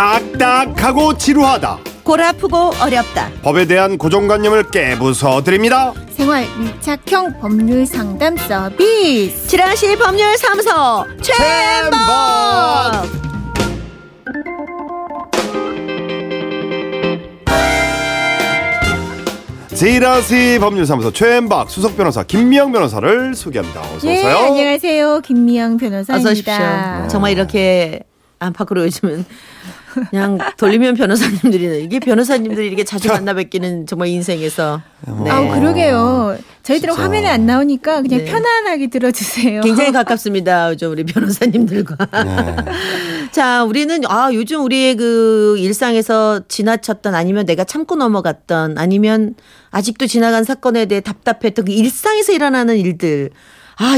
딱딱하고 지루하다, 골아프고 어렵다, 법에 대한 고정관념을 깨부숴드립니다. 생활 밀착형 법률 상담 서비스 지라시 법률사무소 최앤박. 지라시 법률사무소 최앤박 수석 변호사 김미영 변호사를 소개합니다. 어서 오세요. 네, 안녕하세요. 김미영 변호사입니다. 어서 오십시오. 정말 이렇게 안팎으로 요즘은 그냥 돌리면 변호사님들이 이게 변호사님들이 이렇게 자주 만나 뵙기는 정말 인생에서 네. 아우 그러게요. 저희들은 진짜. 화면에 안 나오니까 그냥 네. 편안하게 들어주세요. 굉장히 가깝습니다. 요즘 우리 변호사님들과. 네. 자, 우리는 요즘 우리의 그 일상에서 지나쳤던, 아니면 내가 참고 넘어갔던, 아니면 아직도 지나간 사건에 대해 답답했던 그 일상에서 일어나는 일들.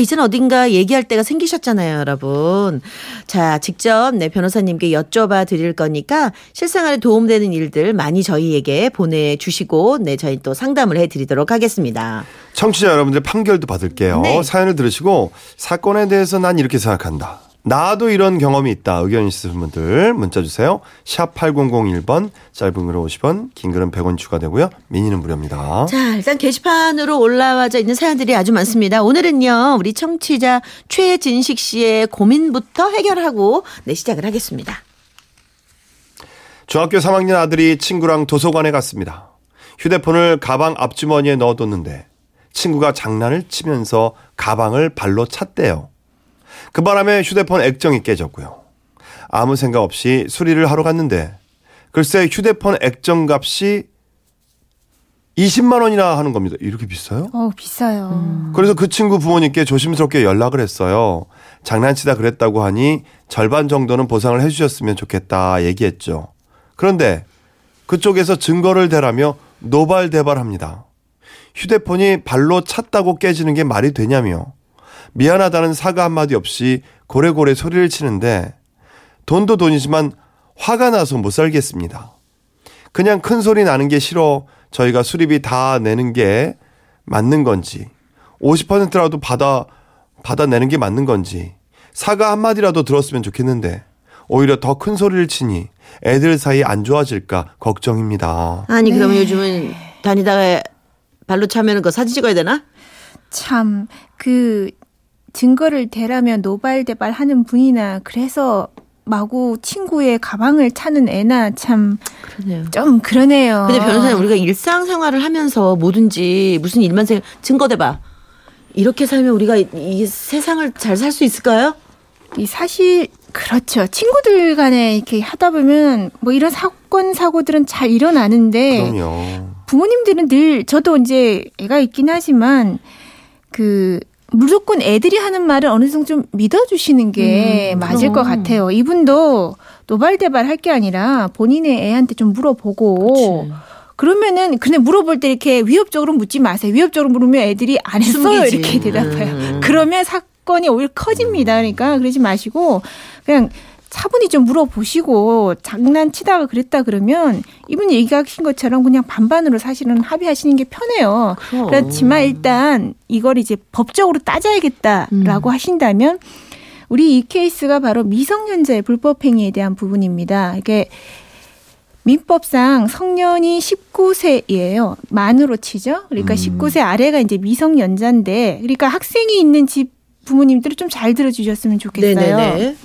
이제는 어딘가 얘기할 때가 생기셨잖아요, 여러분. 자, 직접 네, 변호사님께 여쭤봐 드릴 거니까 실생활에 도움되는 일들 많이 저희에게 보내주시고 네, 저희 또 상담을 해드리도록 하겠습니다. 청취자 여러분들의 판결도 받을게요. 네. 사연을 들으시고 사건에 대해서 난 이렇게 생각한다, 나도 이런 경험이 있다, 의견 있으신 분들 문자 주세요. 샵 8001번, 짧은 글은 50원, 긴 글은 100원 추가되고요. 미니는 무료입니다. 자, 일단 게시판으로 올라와져 있는 사연들이 아주 많습니다. 오늘은요, 우리 청취자 최진식 씨의 고민부터 해결하고 네, 시작을 하겠습니다. 중학교 3학년 아들이 친구랑 도서관에 갔습니다. 휴대폰을 가방 앞주머니에 넣어뒀는데 친구가 장난을 치면서 가방을 발로 찼대요. 그 바람에 휴대폰 액정이 깨졌고요. 아무 생각 없이 수리를 하러 갔는데 글쎄 휴대폰 액정 값이 20만 원이나 하는 겁니다. 이렇게 비싸요? 비싸요. 그래서 그 친구 부모님께 조심스럽게 연락을 했어요. 장난치다 그랬다고 하니 절반 정도는 보상을 해주셨으면 좋겠다 얘기했죠. 그런데 그쪽에서 증거를 대라며 노발대발합니다. 휴대폰이 발로 찼다고 깨지는 게 말이 되냐며 미안하다는 사과 한마디 없이 고래고래 소리를 치는데 돈도 돈이지만 화가 나서 못 살겠습니다. 그냥 큰 소리 나는 게 싫어 저희가 수리비 다 내는 게 맞는 건지, 50%라도 받아내는 게 맞는 건지 사과 한마디라도 들었으면 좋겠는데 오히려 더 큰 소리를 치니 애들 사이 안 좋아질까 걱정입니다. 아니 그러면 요즘은 다니다가 발로 차면 그 사진 찍어야 되나? 참 그... 증거를 대라며 노발대발 하는 분이나 그래서 마구 친구의 가방을 차는 애나 참 좀 그러네요. 근데 변호사님, 우리가 일상생활을 하면서 뭐든지 무슨 일만 생각, 증거 대봐. 이렇게 살면 우리가 이 세상을 잘 살 수 있을까요? 이 사실 그렇죠. 친구들 간에 이렇게 하다 보면 뭐 이런 사건 사고들은 잘 일어나는데 그럼요. 부모님들은 늘, 저도 이제 애가 있긴 하지만 그 무조건 애들이 하는 말을 어느 정도 좀 믿어주시는 게 맞을 것 같아요. 이분도 노발대발 할 게 아니라 본인의 애한테 좀 물어보고. 그치. 그러면은, 근데 물어볼 때 이렇게 위협적으로 묻지 마세요. 위협적으로 물으면 애들이 안 했어요, 숨기지. 이렇게 대답해요. 그러면 사건이 오히려 커집니다. 그러니까 그러지 마시고 그냥 차분히 좀 물어보시고, 장난치다가 그랬다 그러면 이분이 얘기하신 것처럼 그냥 반반으로 사실은 합의하시는 게 편해요. 그럼. 그렇지만 일단 이걸 이제 법적으로 따져야겠다라고 하신다면, 우리 이 케이스가 바로 미성년자의 불법행위에 대한 부분입니다. 이게 민법상 성년이 19세예요. 만으로 치죠. 그러니까 19세 아래가 이제 미성년자인데, 그러니까 학생이 있는 집 부모님들을 좀 잘 들어주셨으면 좋겠어요. 네네네.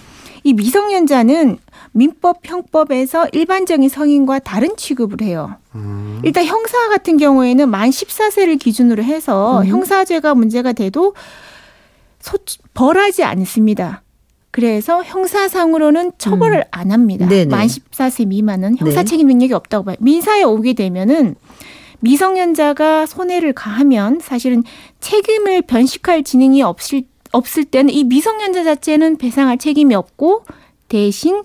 이 미성년자는 민법, 형법에서 일반적인 성인과 다른 취급을 해요. 일단 형사 같은 경우에는 만 14세를 기준으로 해서 형사죄가 문제가 돼도 벌하지 않습니다. 그래서 형사상으로는 처벌을 안 합니다. 네네. 만 14세 미만은 형사 책임 능력이 없다고 봐요. 민사에 오게 되면은 미성년자가 손해를 가하면 사실은 책임을 변식할 지능이 없을 때는 이 미성년자 자체는 배상할 책임이 없고 대신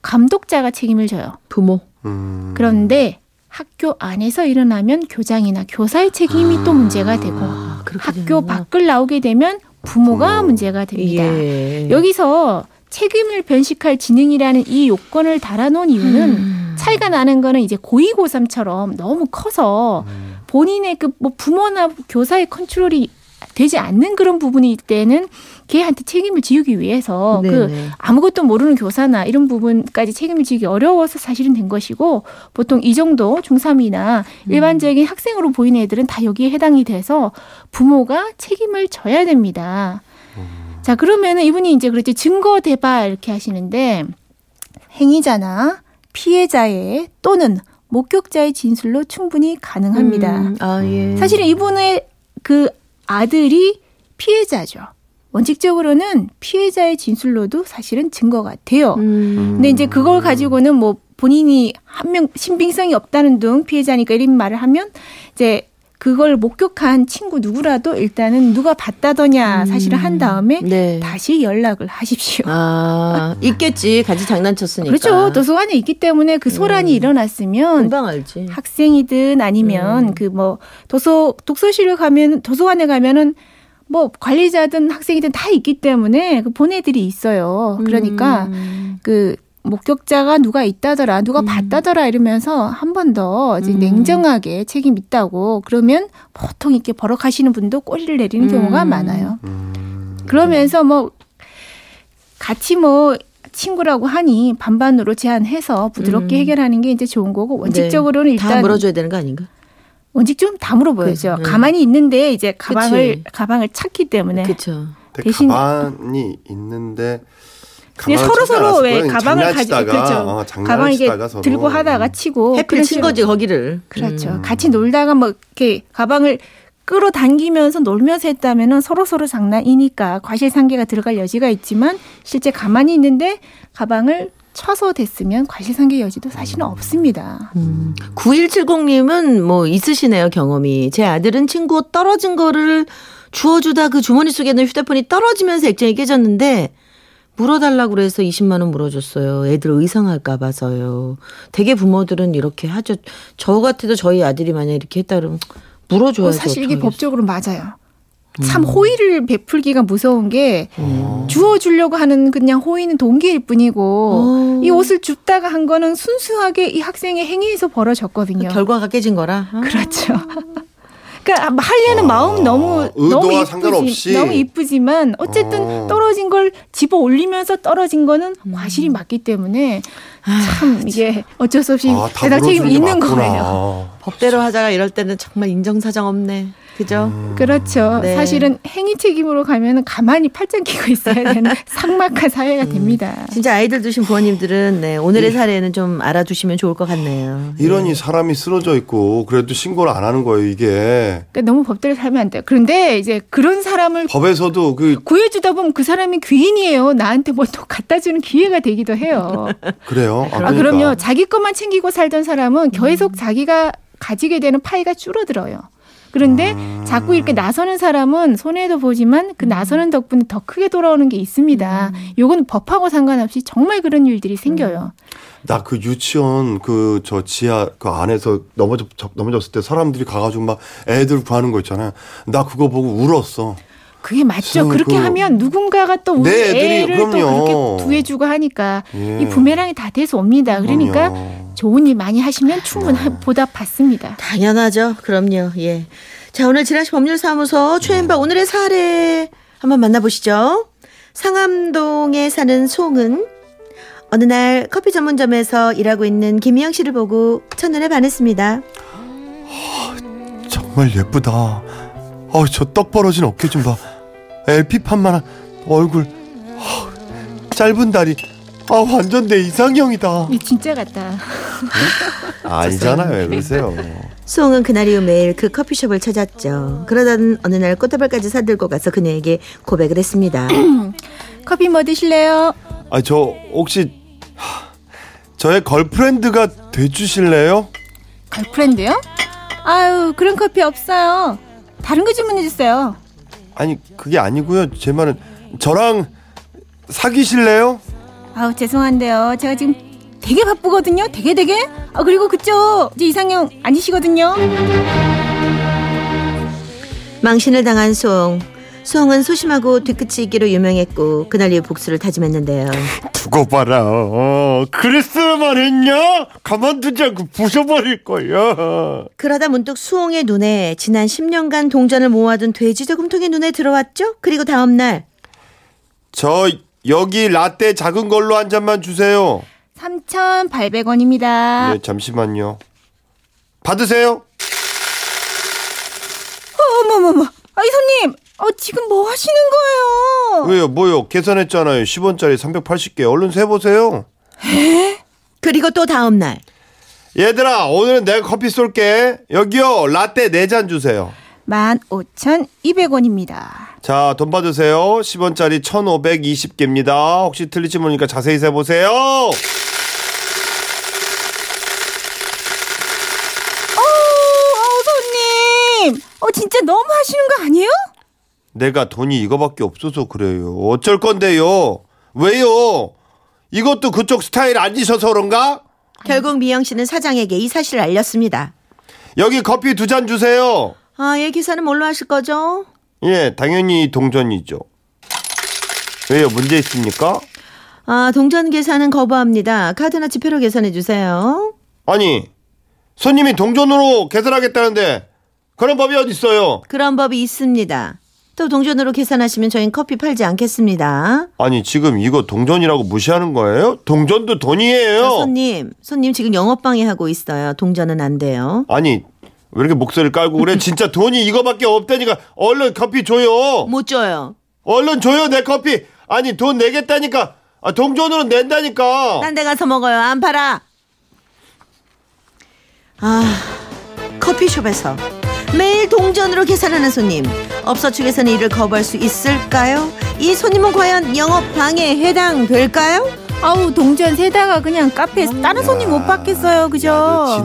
감독자가 책임을 져요. 부모. 그런데 학교 안에서 일어나면 교장이나 교사의 책임이 또 문제가 되고, 학교 밖을 나오게 되면 부모가 문제가 됩니다. 예. 여기서 책임을 변식할 지능이라는 이 요건을 달아놓은 이유는 차이가 나는 거는 이제 고2, 고3처럼 너무 커서 본인의 그 뭐 부모나 교사의 컨트롤이 되지 않는 그런 부분이 때는 걔한테 책임을 지우기 위해서 그 아무것도 모르는 교사나 이런 부분까지 책임을 지기 어려워서 사실은 된 것이고, 보통 이 정도 중3이나 일반적인 학생으로 보이는 애들은 다 여기에 해당이 돼서 부모가 책임을 져야 됩니다. 자, 그러면은 이분이 이제 그렇지 증거 대발 이렇게 하시는데, 행위자나 피해자의 또는 목격자의 진술로 충분히 가능합니다. 아, 예. 사실은 이분의 그 아들이 피해자죠. 원칙적으로는 피해자의 진술로도 사실은 증거가 돼요. 근데 이제 그걸 가지고는 뭐 본인이 한 명 신빙성이 없다는 둥 피해자니까 이런 말을 하면 이제 그걸 목격한 친구 누구라도 일단은 누가 봤다더냐 사실을 한 다음에 다시 연락을 하십시오. 아, 있겠지. 같이 장난쳤으니까. 그렇죠. 도서관에 있기 때문에 그 소란이 일어났으면 금방 알지. 학생이든 아니면 그 뭐 독서실을 가면 도서관에 가면은 뭐 관리자든 학생이든 다 있기 때문에 그 본 애들이 있어요. 그러니까 그 목격자가 누가 있다더라, 누가 봤다더라 이러면서 한 번 더 이제 냉정하게 책임 있다고 그러면 보통 이렇게 버럭하시는 분도 꼬리를 내리는 경우가 많아요. 그러면서 뭐 같이 뭐 친구라고 하니 반반으로 제한해서 부드럽게 해결하는 게 이제 좋은 거고, 원칙적으로는 일단 다 물어줘야 되는 거 아닌가? 원칙 좀 다 물어보여죠. 가만히 있는데 이제 가방을 찾기 때문에. 그렇죠. 대신 가만히 있는데. 근데 서로 왜 가방을 가지고 가방 이게 들고 하다가 치고 해필 친 거지 거기를. 그렇죠. 같이 놀다가 뭐 이렇게 가방을 끌어당기면서 놀면서 했다면은 서로 장난이니까 과실상계가 들어갈 여지가 있지만, 실제 가만히 있는데 가방을 쳐서 됐으면 과실상계 여지도 사실은 없습니다. 9170님은 뭐 있으시네요, 경험이. 제 아들은 친구 떨어진 거를 주워주다 그 주머니 속에 있는 휴대폰이 떨어지면서 액정이 깨졌는데 물어달라고 그래서 20만 원 물어줬어요. 애들 의상할까 봐서요. 되게 부모들은 이렇게 하죠. 저 같아도 저희 아들이 만약에 이렇게 했다 그러면 물어줘야죠. 사실 이게 법적으로 맞아요. 참 호의를 베풀기가 무서운 게 주워주려고 하는 그냥 호의는 동기일 뿐이고 이 옷을 줍다가 한 거는 순수하게 이 학생의 행위에서 벌어졌거든요. 그 결과가 깨진 거라. 그렇죠. 그러니까 하려는 마음 너무 상관없이 너무 이쁘지만 어쨌든 떨어진 걸 집어 올리면서 떨어진 거는 과실이 맞기 때문에 참 이게 어쩔 수 없이 대상 책임이 있는 거예요. 법대로 하자가 이럴 때는 정말 인정사정 없네. 그죠? 그렇죠. 네. 사실은 행위 책임으로 가면은 가만히 팔짱 끼고 있어야 되는 삭막한 사회가 됩니다. 진짜 아이들 두신 부모님들은 오늘의 사례는 좀 알아두시면 좋을 것 같네요. 이러니 사람이 쓰러져 있고 그래도 신고를 안 하는 거예요, 이게. 그러니까 너무 법대로 살면 안 돼요. 그런데 이제 그런 사람을 법에서도 구해주다 보면 그 사람이 귀인이에요. 나한테 뭐 또 갖다 주는 기회가 되기도 해요. 그래요? 그러니까. 그럼요. 자기 것만 챙기고 살던 사람은 계속 자기가 가지게 되는 파이가 줄어들어요. 그런데 자꾸 이렇게 나서는 사람은 손해도 보지만 그 나서는 덕분에 더 크게 돌아오는 게 있습니다. 요건 법하고 상관없이 정말 그런 일들이 생겨요. 나 그 유치원 저 지하 그 안에서 넘어졌을 때 사람들이 가가지고 막 애들 구하는 거 있잖아요. 나 그거 보고 울었어. 그게 맞죠. 그렇게 하면 누군가가 또 우리 애를 또 그렇게 구해주고 하니까 이 부메랑이 다 돼서 옵니다. 그러니까 좋은 일 많이 하시면 충분한 보답 받습니다. 당연하죠. 그럼요. 예. 자, 오늘 지라시 법률사무소 최앤박 오늘의 사례 한번 만나보시죠. 상암동에 사는 송은. 어느 날 커피 전문점에서 일하고 있는 김미영 씨를 보고 첫눈에 반했습니다. 정말 예쁘다. 저 떡 벌어진 어깨 좀 봐. LP판만한 얼굴. 짧은 다리. 완전 내 이상형이다. 진짜 같다. 아니잖아요. 왜 그러세요. 수홍은 그날 이후 매일 그 커피숍을 찾았죠. 그러던 어느 날 꽃다발까지 사들고 가서 그녀에게 고백을 했습니다. 커피 뭐 드실래요? 저 혹시 저의 걸프렌드가 돼주실래요? 걸프렌드요? 아유, 그런 커피 없어요. 다른 거 주문해주세요. 아니, 그게 아니고요. 제 말은 저랑 사귀실래요? 아우, 죄송한데요. 제가 지금 되게 바쁘거든요. 되게. 그리고 그쪽 이제 이상형 아니시거든요. 망신을 당한 송. 수홍은 소심하고 뒤끝치기로 유명했고 그날 이후 복수를 다짐했는데요. 두고 봐라. 그랬으면 했냐? 가만두지 않고 부숴버릴 거야. 그러다 문득 수홍의 눈에 지난 10년간 동전을 모아둔 돼지 저금통이 눈에 들어왔죠? 그리고 다음날. 저 여기 라떼 작은 걸로 한 잔만 주세요. 3,800원입니다. 네, 잠시만요. 받으세요. 어머머머. 아이 손님. 지금 뭐 하시는 거예요? 왜요? 뭐요? 계산했잖아요. 10원짜리 380개. 얼른 세보세요. 에? 그리고 또 다음날. 얘들아, 오늘은 내가 커피 쏠게. 여기요. 라떼 4잔 주세요. 15,200원입니다. 자, 돈 받으세요. 10원짜리 1,520개입니다. 혹시 틀릴지 모르니까 자세히 세보세요. 손님. 진짜 너무 하시는 거 아니에요? 내가 돈이 이거밖에 없어서 그래요. 어쩔 건데요. 왜요? 이것도 그쪽 스타일 아니셔서 그런가? 결국 미영 씨는 사장에게 이 사실을 알렸습니다. 여기 커피 2잔 주세요. 예, 계산은 뭘로 하실 거죠? 예, 당연히 동전이죠. 왜요? 문제 있습니까? 동전 계산은 거부합니다. 카드나 지폐로 계산해 주세요. 아니, 손님이 동전으로 계산하겠다는데 그런 법이 어디 있어요? 그런 법이 있습니다. 또 동전으로 계산하시면 저희는 커피 팔지 않겠습니다. 아니, 지금 이거 동전이라고 무시하는 거예요? 동전도 돈이에요. 손님 지금 영업방해하고 있어요. 동전은 안 돼요. 아니, 왜 이렇게 목소리를 깔고 그래? 진짜 돈이 이거밖에 없다니까. 얼른 커피 줘요. 못 줘요. 얼른 줘요, 내 커피. 아니, 돈 내겠다니까. 동전으로 낸다니까. 딴 데 가서 먹어요. 안 팔아. 커피숍에서 매일 동전으로 계산하는 손님, 업소 측에서는 이를 거부할 수 있을까요? 이 손님은 과연 영업방해에 해당될까요? 동전 세다가 그냥 카페에서 다른 손님 못 받겠어요. 그죠?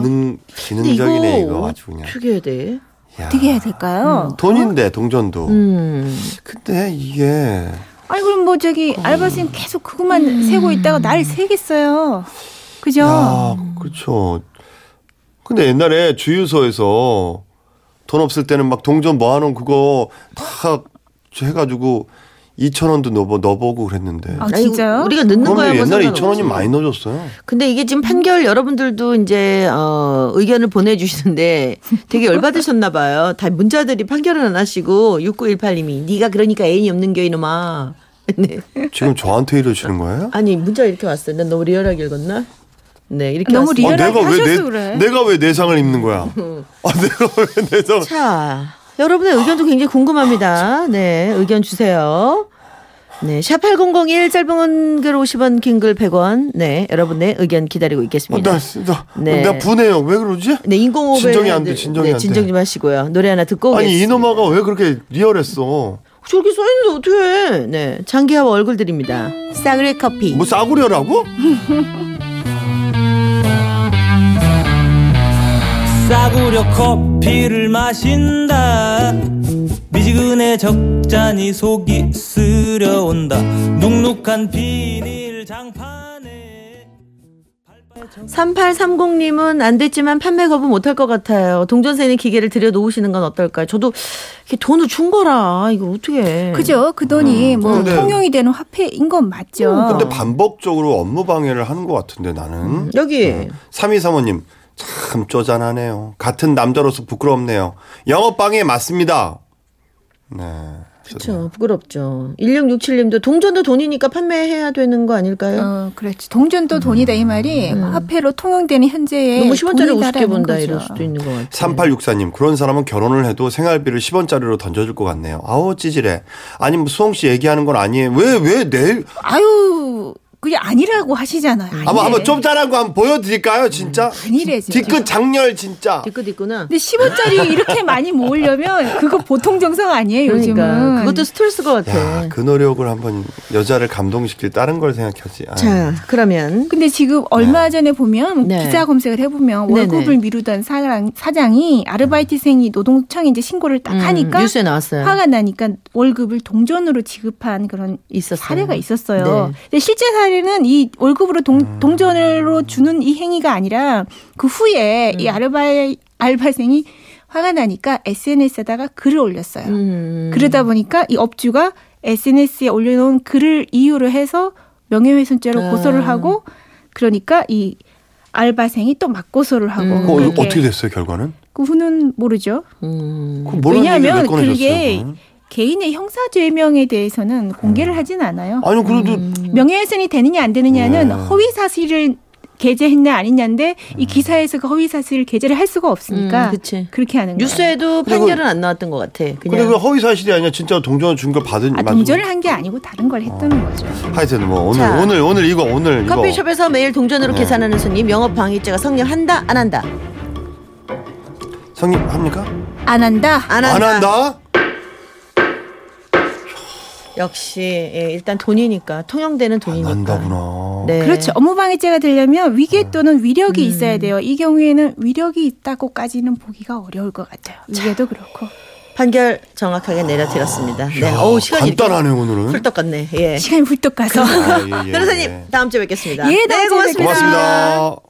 지능적이네. 이거 아주 그냥. 어떻게 해야 돼? 어떻게 해야 될까요? 돈인데 동전도. 근데 이게 그럼 뭐 알바생 계속 그것만 세고 있다가 날 세겠어요. 그죠? 그렇죠. 근데 옛날에 주유소에서 돈 없을 때는 막 동전 모아놓은 그거 다 해가지고 2,000원도 넣어보고 그랬는데. 진짜요? 우리가 넣는 거야. 옛날에 2,000원이 많이 넣어줬어요. 근데 이게 지금 판결 여러분들도 이제 의견을 보내주시는데 되게 열받으셨나 봐요. 다 문자들이 판결은 안 하시고 6918님이 네가 그러니까 애인이 없는 겨 이놈아. 네. 지금 저한테 이러시는 거예요? 아니, 문자 이렇게 왔어요. 난 너무 리얼하게 읽었나? 네, 이렇게 너무 리얼하게 하셔서 그래. 내가 왜 내상을 입는 거야? 내가 왜 내상을. 자, 여러분의 의견도 굉장히 궁금합니다. 네, 의견 주세요. 네, 샵8001 짧은 글 50원, 긴 글 100원. 네, 여러분의 의견 기다리고 있겠습니다. 나 분해요. 왜 그러지? 네, 인공호흡 진정이 안 돼. 진정 좀 하시고요. 노래 하나 듣고 오겠습니다. 아니, 이놈아가 왜 그렇게 리얼했어? 저기 써있는데 어떡해. 네, 장기하와 얼굴들입니다. 싸구려 커피. 뭐 싸구려라고? 싸구려 커피를 마신다. 미지근해 적잖이 속이 쓰려온다. 눅눅한 비닐 장판에. 3830님은 안 됐지만 판매 거부 못할 것 같아요. 동전세 있는 기계를 들여놓으시는 건 어떨까요? 저도 돈을 준 거라 이거 어떻게 해. 그죠? 그 돈이 통용이 되는 화폐인 건 맞죠. 근데 반복적으로 업무 방해를 하는 것 같은데 나는. 여기 3235님 참 쪼잔하네요. 같은 남자로서 부끄럽네요. 영업방해 맞습니다. 네, 그렇죠. 부끄럽죠. 1667님도 동전도 돈이니까 판매해야 되는 거 아닐까요? 그렇지. 동전도 돈이다 이 말이 화폐로 통용되는 현재의 너무 10원짜리 50개 본다 이럴 수도 있는 것 같아요. 3864님 그런 사람은 결혼을 해도 생활비를 10원짜리로 던져줄 것 같네요. 찌질해. 아니 뭐 수홍 씨 얘기하는 건 아니에요. 왜 내일? 그게 아니라고 하시잖아요. 아마 좀 잘한 거 한번 보여드릴까요? 진짜? 아니래 진짜. 뒤끝 장렬 진짜. 뒤끝 있구나. 근데 10원짜리 이렇게 많이 모으려면 그거 보통 정성 아니에요. 그러니까. 요즘은. 그것도 스트레스 것 같아. 그 노력을 한번 여자를 감동시킬 다른 걸 생각하지. 자, 그러면. 근데 지금 얼마 전에 보면 기사 검색을 해보면 월급을 미루던 사장이 아르바이트생이 노동청에 이제 신고를 딱 하니까 뉴스에 나왔어요. 화가 나니까 월급을 동전으로 지급한 그런 사례가 있었어요. 근데 실제 사례는 이 월급으로 동전으로 주는 이 행위가 아니라 그 후에 이 알바생이 화가 나니까 SNS에다가 글을 올렸어요. 그러다 보니까 이 업주가 SNS에 올려놓은 글을 이유로 해서 명예훼손죄로 고소를 하고, 그러니까 이 알바생이 또 맞고소를 하고. 어떻게 됐어요, 결과는? 그 후는 모르죠. 왜냐하면 그게 개인의 형사죄명에 대해서는 공개를 하진 않아요. 아니, 그래도. 명예훼손이 되느냐 안 되느냐는 허위사실을 게재했냐 아니냐인데 이 기사에서 그 허위사실 게재를 할 수가 없으니까 그렇게 하는 거예요. 뉴스에도 판결은 안 나왔던 것 같아. 근데 그 허위사실이 아니라 진짜 동전을 준 걸 받은. 동전을 한 게 아니고 다른 걸 했다는 거죠. 하여튼 뭐 오늘 커피숍에서 매일 동전으로 계산하는 손님 영업방해죄가 성립한다 안 한다? 성립합니까? 안 한다. 안 한다? 역시 일단 돈이니까 통용되는 돈이니까. 안 한다구나. 네. 그렇죠. 업무방해죄가 되려면 위계 또는 위력이 있어야 돼요. 이 경우에는 위력이 있다고까지는 보기가 어려울 것 같아요. 위계도 그렇고. 판결 정확하게 내려드렸습니다. 네. 어우, 시간이 간단하네 오늘은. 훌떡 갔네. 예. 시간이 훌떡 가서. 변호사님 다음 주에 뵙겠습니다. 예, 다음 주에 뵙겠습니다. 고맙습니다.